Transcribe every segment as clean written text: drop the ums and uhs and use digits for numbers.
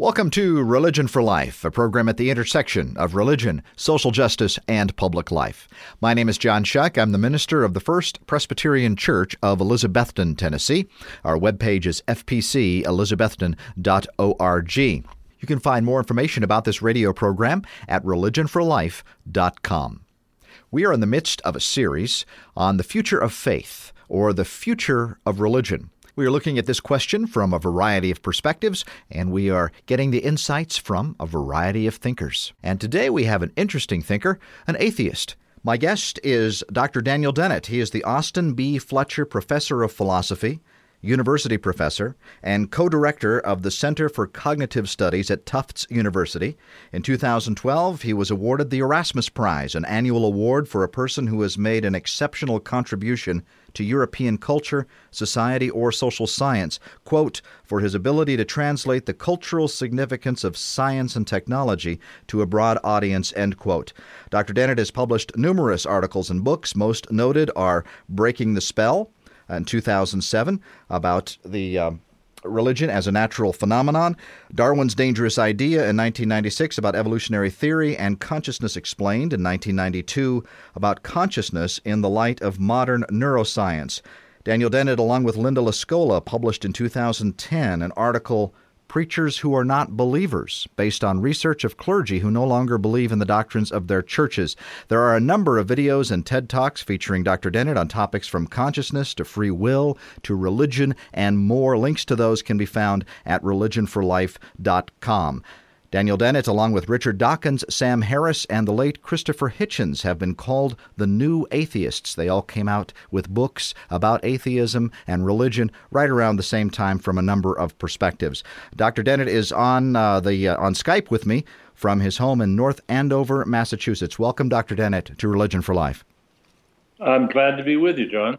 Welcome to Religion for Life, a program at the intersection of religion, social justice, and public life. My name is John Shuck. I'm the minister of the First Presbyterian Church of Elizabethton, Tennessee. Our webpage is fpcelizabethton.org. You can find more information about this radio program at religionforlife.com. We are in the midst of a series on the future of faith, or the future of religion. We are looking at this question from a variety of perspectives, and we are getting the insights from a variety of thinkers. And today we have an interesting thinker, an atheist. My guest is Dr. Daniel Dennett. He is the Austin B. Fletcher Professor of Philosophy, University Professor, and co-director of the Center for Cognitive Studies at Tufts University. In 2012, he was awarded the Erasmus Prize, an annual award for a person who has made an exceptional contribution to European culture, society, or social science, quote, for his ability to translate the cultural significance of science and technology to a broad audience, end quote. Dr. Dennett has published numerous articles and books. Most noted are Breaking the Spell, in 2007, about the religion as a natural phenomenon, Darwin's Dangerous Idea in 1996 about evolutionary theory and consciousness explained in 1992 about consciousness in the light of modern neuroscience. Daniel Dennett, along with Linda Lascola, published in 2010 an article, Preachers Who Are Not Believers, based on research of clergy who no longer believe in the doctrines of their churches. There are a number of videos and TED Talks featuring Dr. Dennett on topics from consciousness to free will to religion and more. Links to those can be found at religionforlife.com. Daniel Dennett, along with Richard Dawkins, Sam Harris, and the late Christopher Hitchens, have been called the new atheists. They all came out with books about atheism and religion right around the same time from a number of perspectives. Dr. Dennett is on Skype with me from his home in North Andover, Massachusetts. Welcome, Dr. Dennett, to Religion for Life. I'm glad to be with you, John.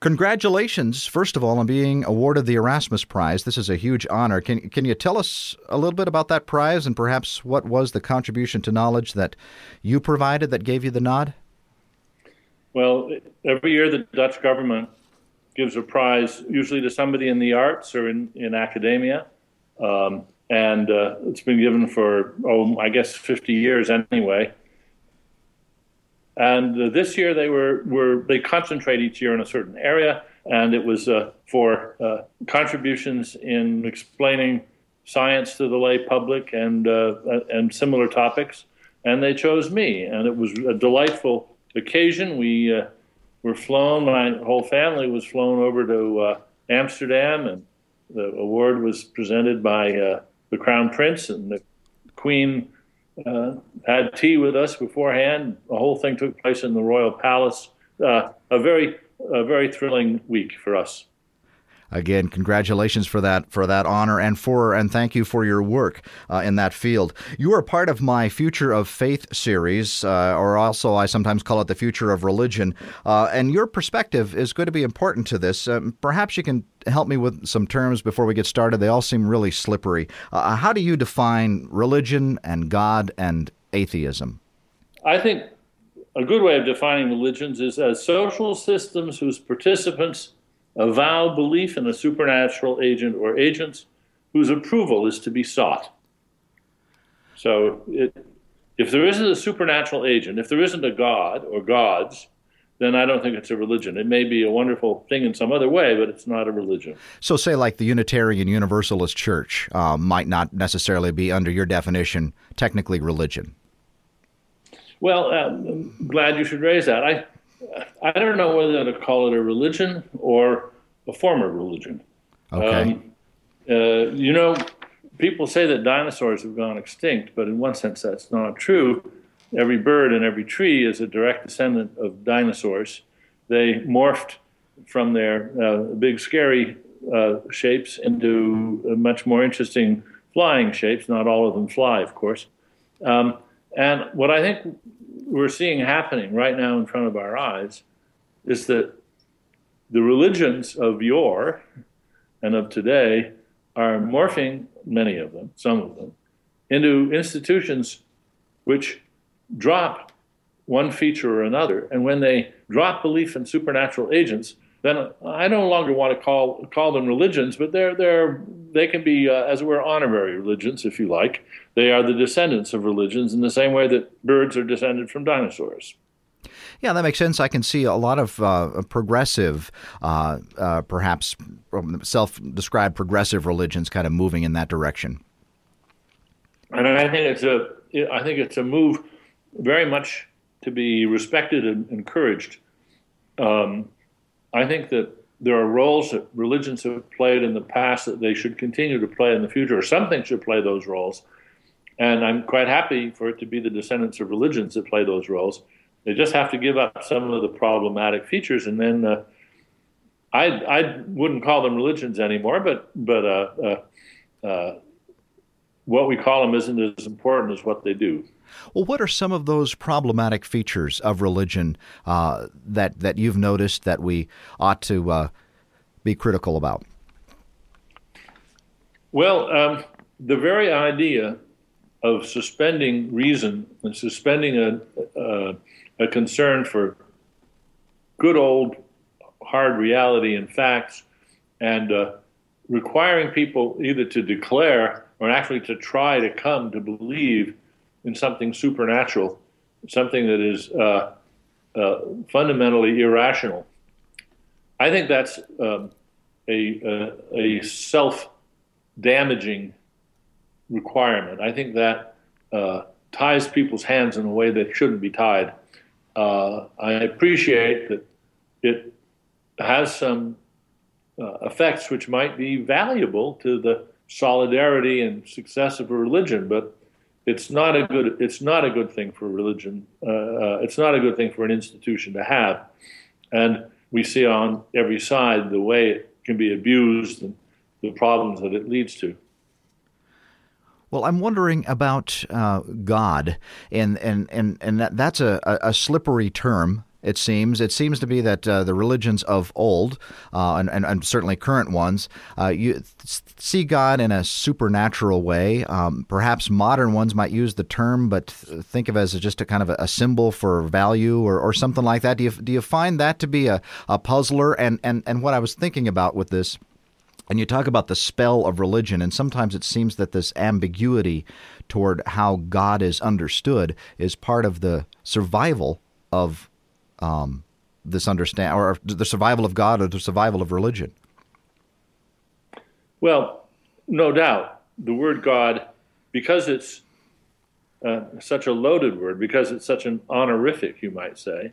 Congratulations, first of all, on being awarded the Erasmus Prize. This is a huge honor. Can you tell us a little bit about that prize and perhaps what was the contribution to knowledge that you provided that gave you the nod? Well, every year the Dutch government gives a prize, usually to somebody in the arts or in academia. And it's been given for, I guess 50 years anyway. And this year they were concentrate each year in a certain area, and it was for contributions in explaining science to the lay public and similar topics. And they chose me, and it was a delightful occasion. We were flown; my whole family was flown over to Amsterdam, and the award was presented by the Crown Prince and the Queen. Had tea with us beforehand. The whole thing took place in the Royal Palace. A very thrilling week for us. Again, congratulations for that honor and thank you for your work in that field. You are part of my Future of Faith series, or also I sometimes call it the Future of Religion. And your perspective is going to be important to this. Perhaps you can help me with some terms before we get started. They all seem really slippery. How do you define religion and God and atheism? I think a good way of defining religions is as social systems whose participants avow belief in a supernatural agent or agents whose approval is to be sought. So if there isn't a supernatural agent, if there isn't a god or gods, then I don't think it's a religion. It may be a wonderful thing in some other way, but it's not a religion. So say like the Unitarian Universalist Church might not necessarily be, under your definition, technically religion. Well, I'm glad you should raise that. I don't know whether to call it a religion or a form of religion. Okay. People say that dinosaurs have gone extinct, but in one sense that's not true. Every bird and every tree is a direct descendant of dinosaurs. They morphed from their big, scary shapes into much more interesting flying shapes. Not all of them fly, of course. And what I think we're seeing happening right now in front of our eyes is that the religions of yore and of today are morphing, many of them, some of them, into institutions which drop one feature or another. And when they drop belief in supernatural agents, then I no longer want to call them religions, but they can be, as it were, honorary religions, if you like. They are the descendants of religions in the same way that birds are descended from dinosaurs. Yeah, that makes sense. I can see a lot of progressive, perhaps self-described progressive religions kind of moving in that direction. And I think it's a move very much to be respected and encouraged. I think that there are roles that religions have played in the past that they should continue to play in the future, or something should play those roles. And I'm quite happy for it to be the descendants of religions that play those roles. They just have to give up some of the problematic features, and then I wouldn't call them religions anymore, but what we call them isn't as important as what they do. Well, what are some of those problematic features of religion that you've noticed that we ought to be critical about? Well, the very idea of suspending reason and suspending a concern for good old hard reality and facts, and requiring people either to declare or actually to try to come to believe in something supernatural, something that is fundamentally irrational. I think that's a self-damaging requirement. I think that ties people's hands in a way that shouldn't be tied. I appreciate that it has some effects which might be valuable to the solidarity and success of a religion, but it's not a good thing for religion. It's not a good thing for an institution to have. And we see on every side the way it can be abused and the problems that it leads to. Well, I'm wondering about God, and that's a slippery term. It seems. It seems to be that the religions of old, and certainly current ones, you see God in a supernatural way. Perhaps modern ones might use the term, but think of it as just a kind of a symbol for value or something like that. Do you find that to be a puzzler? And what I was thinking about with this, and you talk about the spell of religion, and sometimes it seems that this ambiguity toward how God is understood is part of the survival of this understand, or the survival of God, or the survival of religion. Well, no doubt, the word God, because it's such a loaded word, because it's such an honorific, you might say,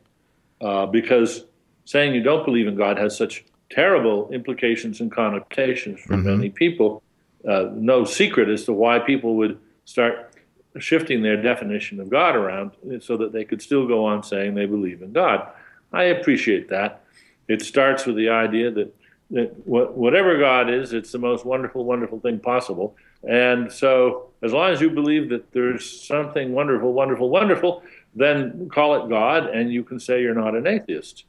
because saying you don't believe in God has such terrible implications and connotations for many people. No secret as to why people would start shifting their definition of God around so that they could still go on saying they believe in God. I appreciate that. It starts with the idea that whatever God is, it's the most wonderful, wonderful thing possible. And so as long as you believe that there's something wonderful, wonderful, wonderful, then call it God, and you can say you're not an atheist.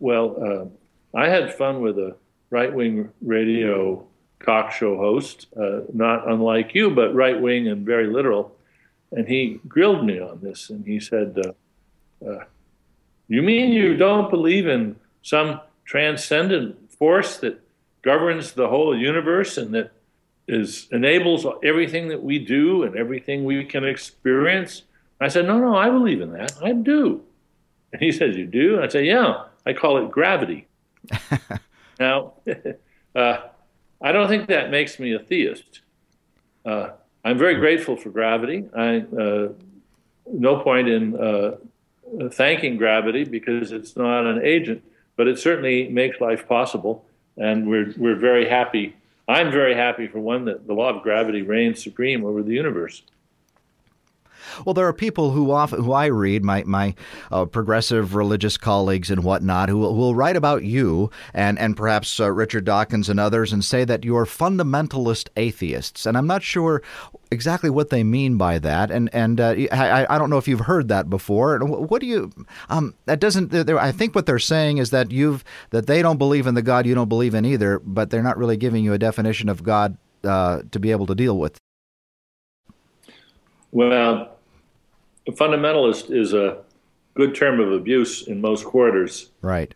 Well, I had fun with a right-wing radio talk show host, not unlike you, but right-wing and very literal. And he grilled me on this, and he said, you mean you don't believe in some transcendent force that governs the whole universe and that enables everything that we do and everything we can experience? I said, no, I believe in that. I do. And he says, you do? And I say, yeah, I call it gravity. Now, I don't think that makes me a theist. I'm very grateful for gravity. No point in thanking gravity because it's not an agent, but it certainly makes life possible, and we're very happy. I'm very happy, for one, that the law of gravity reigns supreme over the universe. Well, there are people who I read, my progressive religious colleagues and whatnot, who will write about you and perhaps Richard Dawkins and others, and say that you're fundamentalist atheists. And I'm not sure exactly what they mean by that. And I don't know if you've heard that before. What do you? That doesn't. I think what they're saying is that they don't believe in the God you don't believe in either, but they're not really giving you a definition of God to be able to deal with. Well, a fundamentalist is a good term of abuse in most quarters. Right.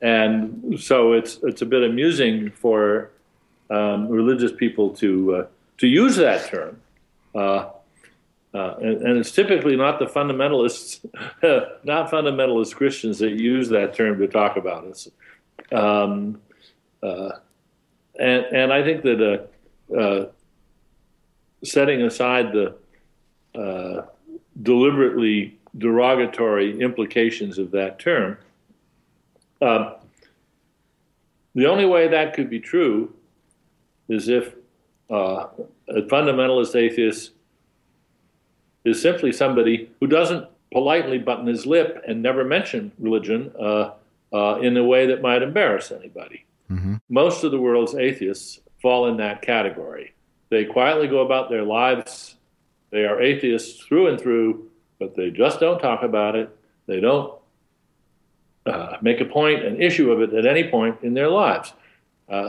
And so it's a bit amusing for religious people to use that term. And it's typically not the fundamentalists, not fundamentalist Christians that use that term to talk about us. And I think that setting aside the deliberately derogatory implications of that term, the only way that could be true is if a fundamentalist atheist is simply somebody who doesn't politely button his lip and never mention religion in a way that might embarrass anybody. Mm-hmm. Most of the world's atheists fall in that category. They quietly go about their lives. They are atheists through and through, but they just don't talk about it. They don't make a point, an issue of it at any point in their lives.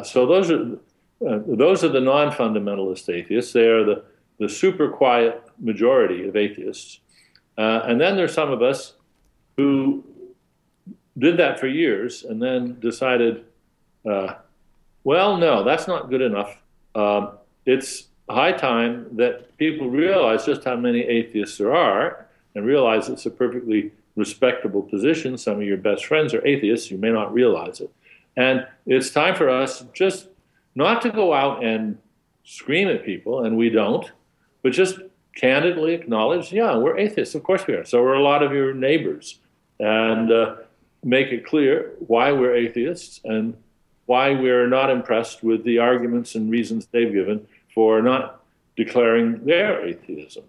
So those are the non-fundamentalist atheists. They are the super quiet majority of atheists. And then there's some of us who did that for years and then decided, well, no, that's not good enough. It's high time that people realize just how many atheists there are and realize it's a perfectly respectable position. Some of your best friends are atheists. You may not realize it. And it's time for us just not to go out and scream at people, and we don't, but just candidly acknowledge, yeah, we're atheists, of course we are. So are a lot of your neighbors, and make it clear why we're atheists and why we're not impressed with the arguments and reasons they've given for not declaring their atheism.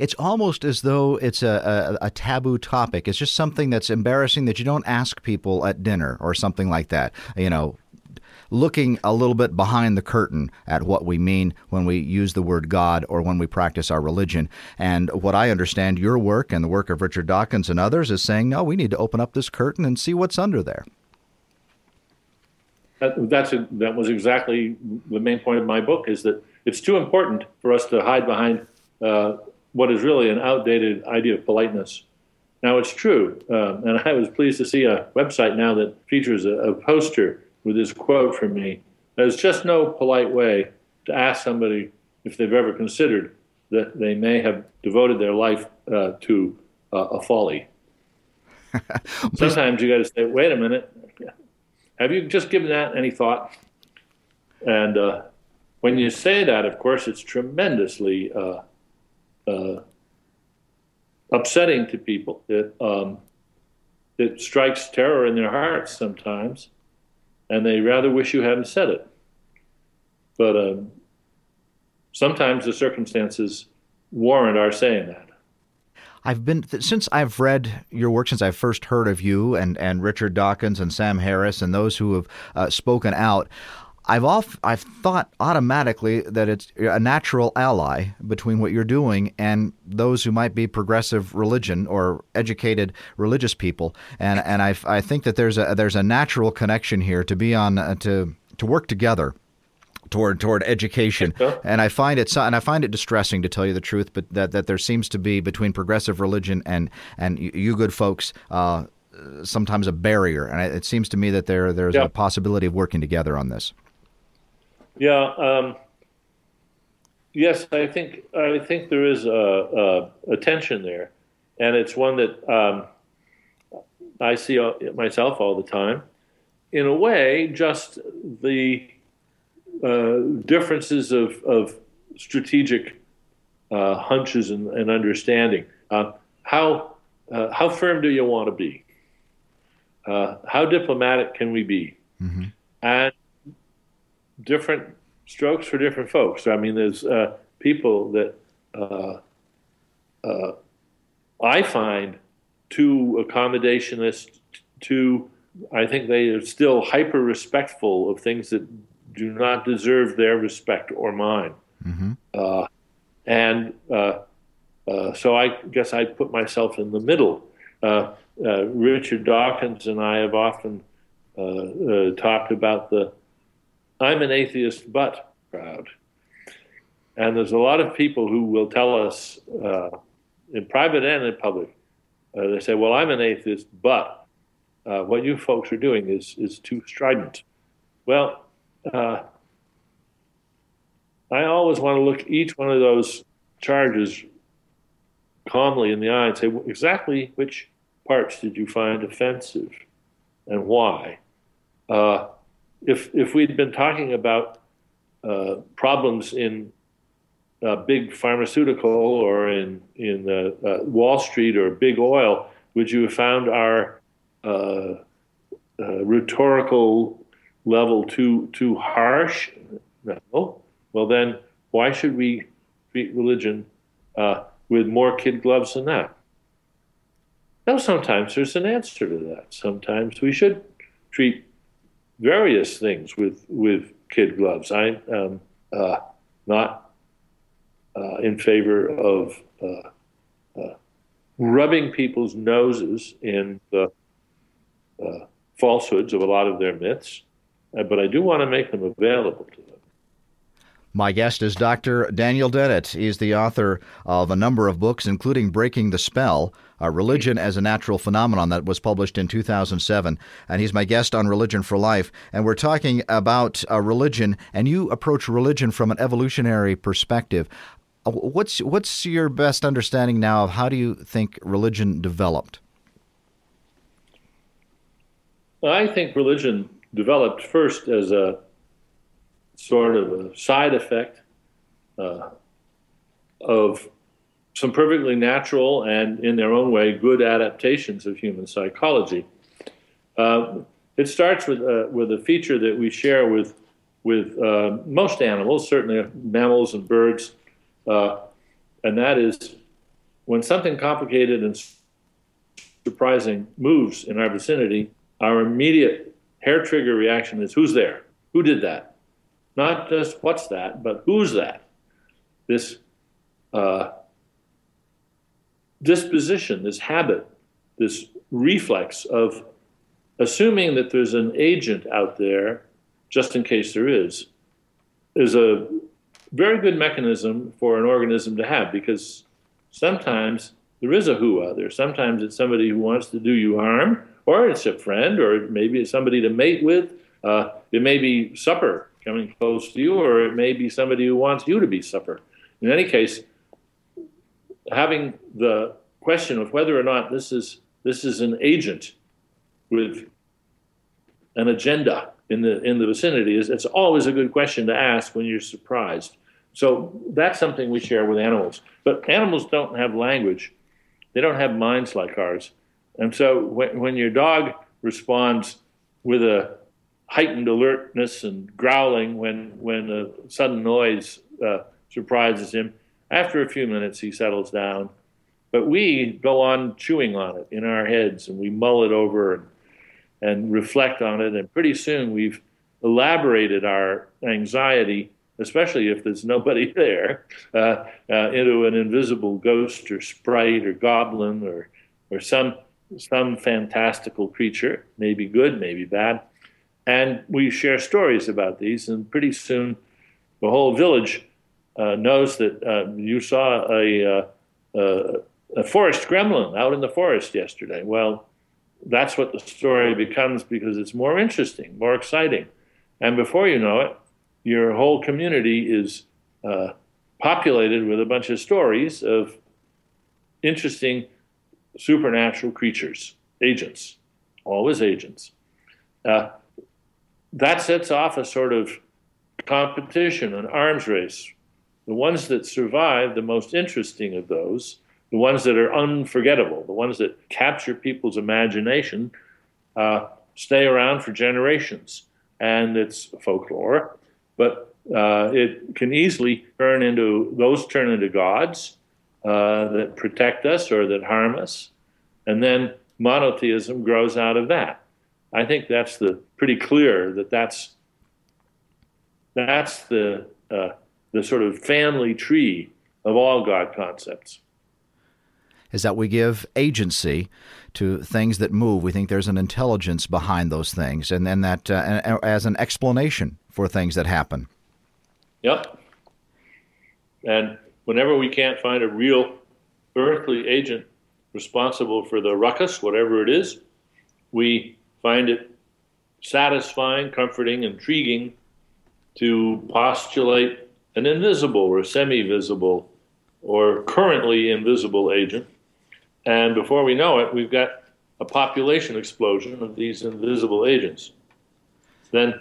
It's almost as though it's a taboo topic. It's just something that's embarrassing that you don't ask people at dinner or something like that, you know, looking a little bit behind the curtain at what we mean when we use the word God or when we practice our religion. And what I understand your work and the work of Richard Dawkins and others is saying, no, we need to open up this curtain and see what's under there. That was exactly the main point of my book, is that it's too important for us to hide behind what is really an outdated idea of politeness. Now, it's true, and I was pleased to see a website now that features a poster with this quote from me. There's just no polite way to ask somebody if they've ever considered that they may have devoted their life to a folly. Sometimes you got to say, wait a minute, have you just given that any thought? And when you say that, of course, it's tremendously upsetting to people. It strikes terror in their hearts sometimes, and they rather wish you hadn't said it. But sometimes the circumstances warrant our saying that. I've been since I've read your work, since I first heard of you and Richard Dawkins and Sam Harris and those who have spoken out, I've thought automatically that it's a natural ally between what you're doing and those who might be progressive religion or educated religious people, and I think that there's a natural connection here to be on to work together toward education. And I find it distressing, to tell you the truth, but that there seems to be between progressive religion and you good folks sometimes a barrier, and it seems to me that there's a possibility of working together on this. Yeah. Yes, I think there is a tension there, and it's one that I see myself all the time. In a way, just the differences of strategic hunches and understanding. How firm do you want to be? How diplomatic can we be? Mm-hmm. And different strokes for different folks. I mean, there's people that I find too accommodationist, I think they are still hyper-respectful of things that do not deserve their respect or mine. Mm-hmm. So I guess I put myself in the middle. Richard Dawkins and I have often talked about the I'm an atheist but crowd. And there's a lot of people who will tell us in private and in public, they say, well, I'm an atheist, but what you folks are doing is too strident. Well, I always want to look each one of those charges calmly in the eye and say, well, exactly which parts did you find offensive and why? If we'd been talking about problems in big pharmaceutical or in Wall Street or big oil, would you have found our rhetorical level too harsh? No. Well, then why should we treat religion with more kid gloves than that? Now, sometimes there's an answer to that. Sometimes we should treat various things with kid gloves. I am not in favor of rubbing people's noses in the falsehoods of a lot of their myths, but I do want to make them available to them. My guest is Dr. Daniel Dennett. He's the author of a number of books, including Breaking the Spell, Religion as a Natural Phenomenon, that was published in 2007. And he's my guest on Religion for Life. And we're talking about religion, and you approach religion from an evolutionary perspective. What's your best understanding now of how do you think religion developed? I think religion developed first as a sort of a side effect of some perfectly natural and, in their own way, good adaptations of human psychology. It starts with a feature that we share with most animals, certainly mammals and birds, and that is when something complicated and surprising moves in our vicinity, our immediate hair trigger reaction is, who's there? Who did that? Not just what's that, but who's that? This disposition, this habit, this reflex of assuming that there's an agent out there, just in case there is a very good mechanism for an organism to have, because sometimes there is a who out there. Sometimes it's somebody who wants to do you harm, or it's a friend, or maybe it's somebody to mate with. It may be supper coming close to you, or it may be somebody who wants you to be supper. In any case, having the question of whether or not this is an agent with an agenda in the vicinity it's always a good question to ask when you're surprised. So that's something we share with animals. But animals don't have language; they don't have minds like ours. And so when your dog responds with a heightened alertness and growling when a sudden noise surprises him, after a few minutes he settles down. But we go on chewing on it in our heads, and we mull it over and reflect on it, and pretty soon we've elaborated our anxiety, especially if there's nobody there, into an invisible ghost or sprite or goblin or some fantastical creature, maybe good, maybe bad. And we share stories about these, and pretty soon the whole village knows that you saw a forest gremlin out in the forest yesterday. Well, that's what the story becomes, because it's more interesting, more exciting. And before you know it, your whole community is populated with a bunch of stories of interesting supernatural creatures, agents, always agents. That sets off a sort of competition, an arms race. The ones that survive, the most interesting of those, the ones that are unforgettable, the ones that capture people's imagination, stay around for generations. And it's folklore, but it can easily turn into gods that protect us or that harm us. And then monotheism grows out of that. I think that's pretty clear that that's the sort of family tree of all God concepts. Is that we give agency to things that move. We think there's an intelligence behind those things, and then that as an explanation for things that happen. Yep. And whenever we can't find a real earthly agent responsible for the ruckus, whatever it is, we find it satisfying, comforting, intriguing to postulate an invisible or semi-visible or currently invisible agent. And before we know it, we've got a population explosion of these invisible agents. Then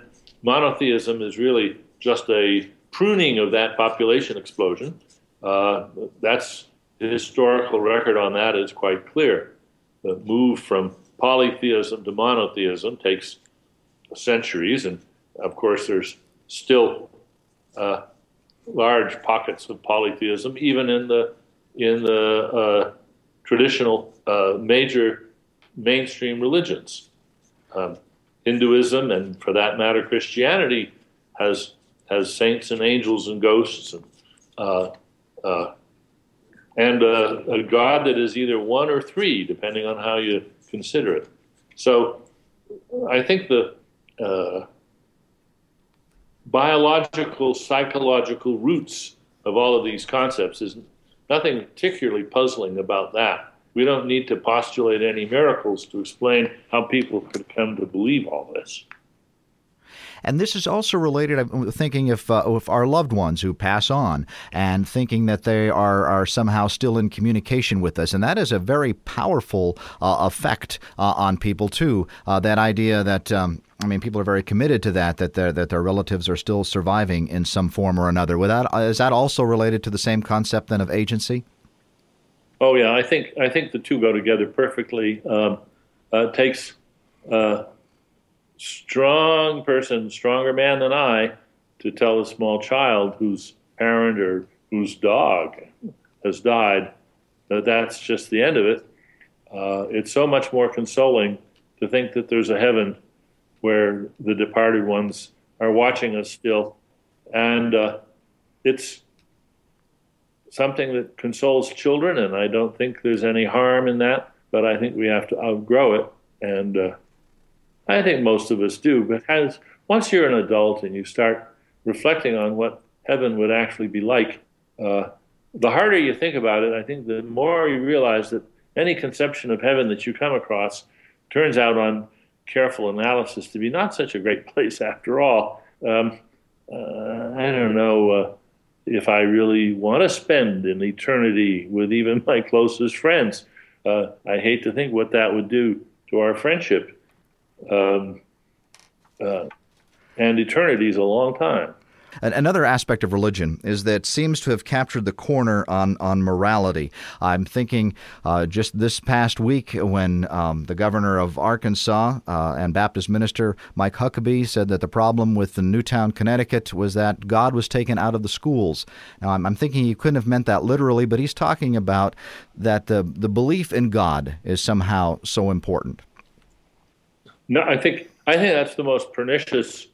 monotheism is really just a pruning of that population explosion. That's the historical record on that is quite clear. The move from polytheism to monotheism takes centuries, and of course there's still large pockets of polytheism, even in the traditional major mainstream religions. Hinduism, and for that matter Christianity, has saints and angels and ghosts, and a God that is either one or three, depending on how you consider it. So I think the biological, psychological roots of all of these concepts is nothing particularly puzzling about that. We don't need to postulate any miracles to explain how people could come to believe all this. And this is also related, I'm thinking, if our loved ones who pass on and thinking that they are somehow still in communication with us. And that is a very powerful effect on people, too, that idea that people are very committed to that their relatives are still surviving in some form or another. Is that also related to the same concept, then, of agency? Oh, yeah. I think the two go together perfectly. It takes... strong person, stronger man than I, to tell a small child whose parent or whose dog has died that that's just the end of it. It's so much more consoling to think that there's a heaven where the departed ones are watching us still. And it's something that consoles children, and I don't think there's any harm in that, but I think we have to outgrow it, and I think most of us do, but once you're an adult and you start reflecting on what heaven would actually be like, the harder you think about it, I think the more you realize that any conception of heaven that you come across turns out on careful analysis to be not such a great place after all. I don't know if I really want to spend an eternity with even my closest friends. I hate to think what that would do to our friendship. And eternity is a long time. Another aspect of religion is that it seems to have captured the corner on morality. I'm thinking just this past week when the governor of Arkansas and Baptist minister Mike Huckabee said that the problem with the Newtown, Connecticut was that God was taken out of the schools. Now, I'm thinking he couldn't have meant that literally, but he's talking about that the belief in God is somehow so important. No, I think that's the most pernicious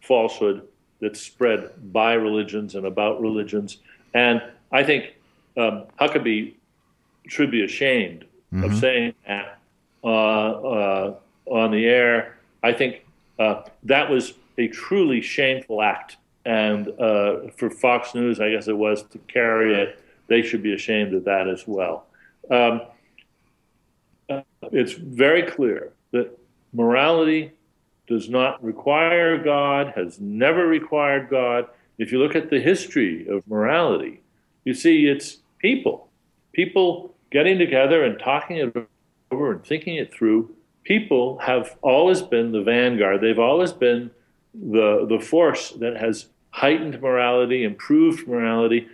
falsehood that's spread by religions and about religions. And I think Huckabee should be ashamed of saying that on the air. I think that was a truly shameful act. And for Fox News, I guess it was, to carry it, they should be ashamed of that as well. It's very clear that morality does not require God, has never required God. If you look at the history of morality, you see it's people getting together and talking it over and thinking it through. People have always been the vanguard. They've always been the force that has heightened morality, improved morality.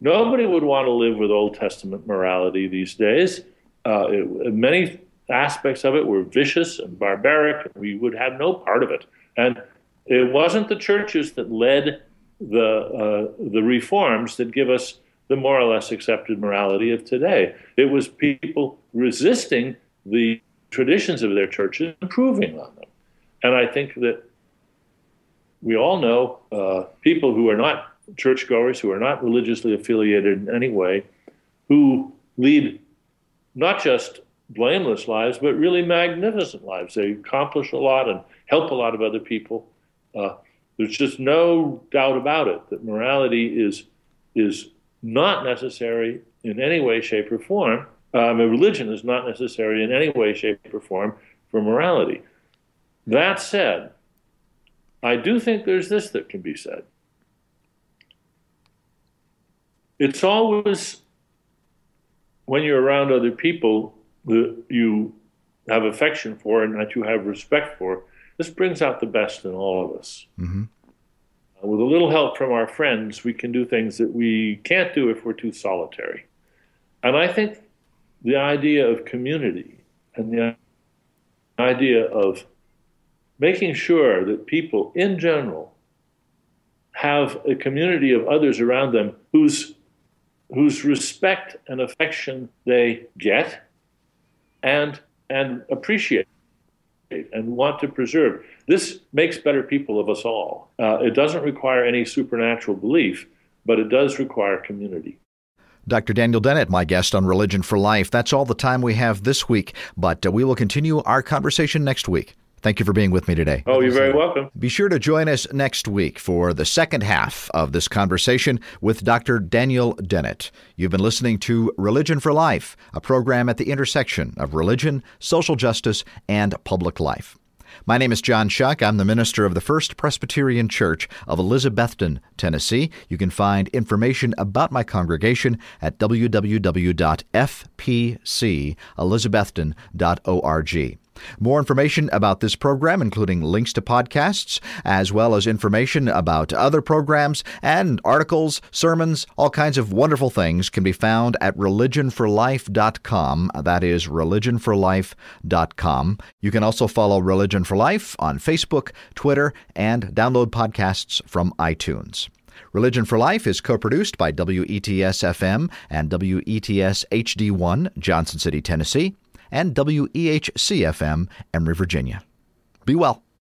Nobody would want to live with Old Testament morality these days. Many aspects of it were vicious and barbaric, and we would have no part of it. And it wasn't the churches that led the reforms that give us the more or less accepted morality of today. It was people resisting the traditions of their churches and improving on them. And I think that we all know people who are not churchgoers, who are not religiously affiliated in any way, who lead not just blameless lives, but really magnificent lives. They accomplish a lot and help a lot of other people. There's just no doubt about it that morality is not necessary in any way, shape, or form. Religion is not necessary in any way, shape, or form for morality. That said, I do think there's this that can be said. It's always when you're around other people that you have affection for and that you have respect for, this brings out the best in all of us. Mm-hmm. With a little help from our friends, we can do things that we can't do if we're too solitary. And I think the idea of community and the idea of making sure that people in general have a community of others around them whose respect and affection they get and appreciate and want to preserve. This makes better people of us all. It doesn't require any supernatural belief, but it does require community. Dr. Daniel Dennett, my guest on Religion for Life. That's all the time we have this week, but we will continue our conversation next week. Thank you for being with me today. Oh, you're very welcome. Be sure to join us next week for the second half of this conversation with Dr. Daniel Dennett. You've been listening to Religion for Life, a program at the intersection of religion, social justice, and public life. My name is John Shuck. I'm the minister of the First Presbyterian Church of Elizabethton, Tennessee. You can find information about my congregation at www.fpcelizabethton.org. More information about this program, including links to podcasts, as well as information about other programs and articles, sermons, all kinds of wonderful things can be found at religionforlife.com. That is religionforlife.com. You can also follow Religion for Life on Facebook, Twitter, and download podcasts from iTunes. Religion for Life is co-produced by WETS-FM and WETS-HD1, Johnson City, Tennessee, and WEHC-FM, Emory, Virginia. Be well.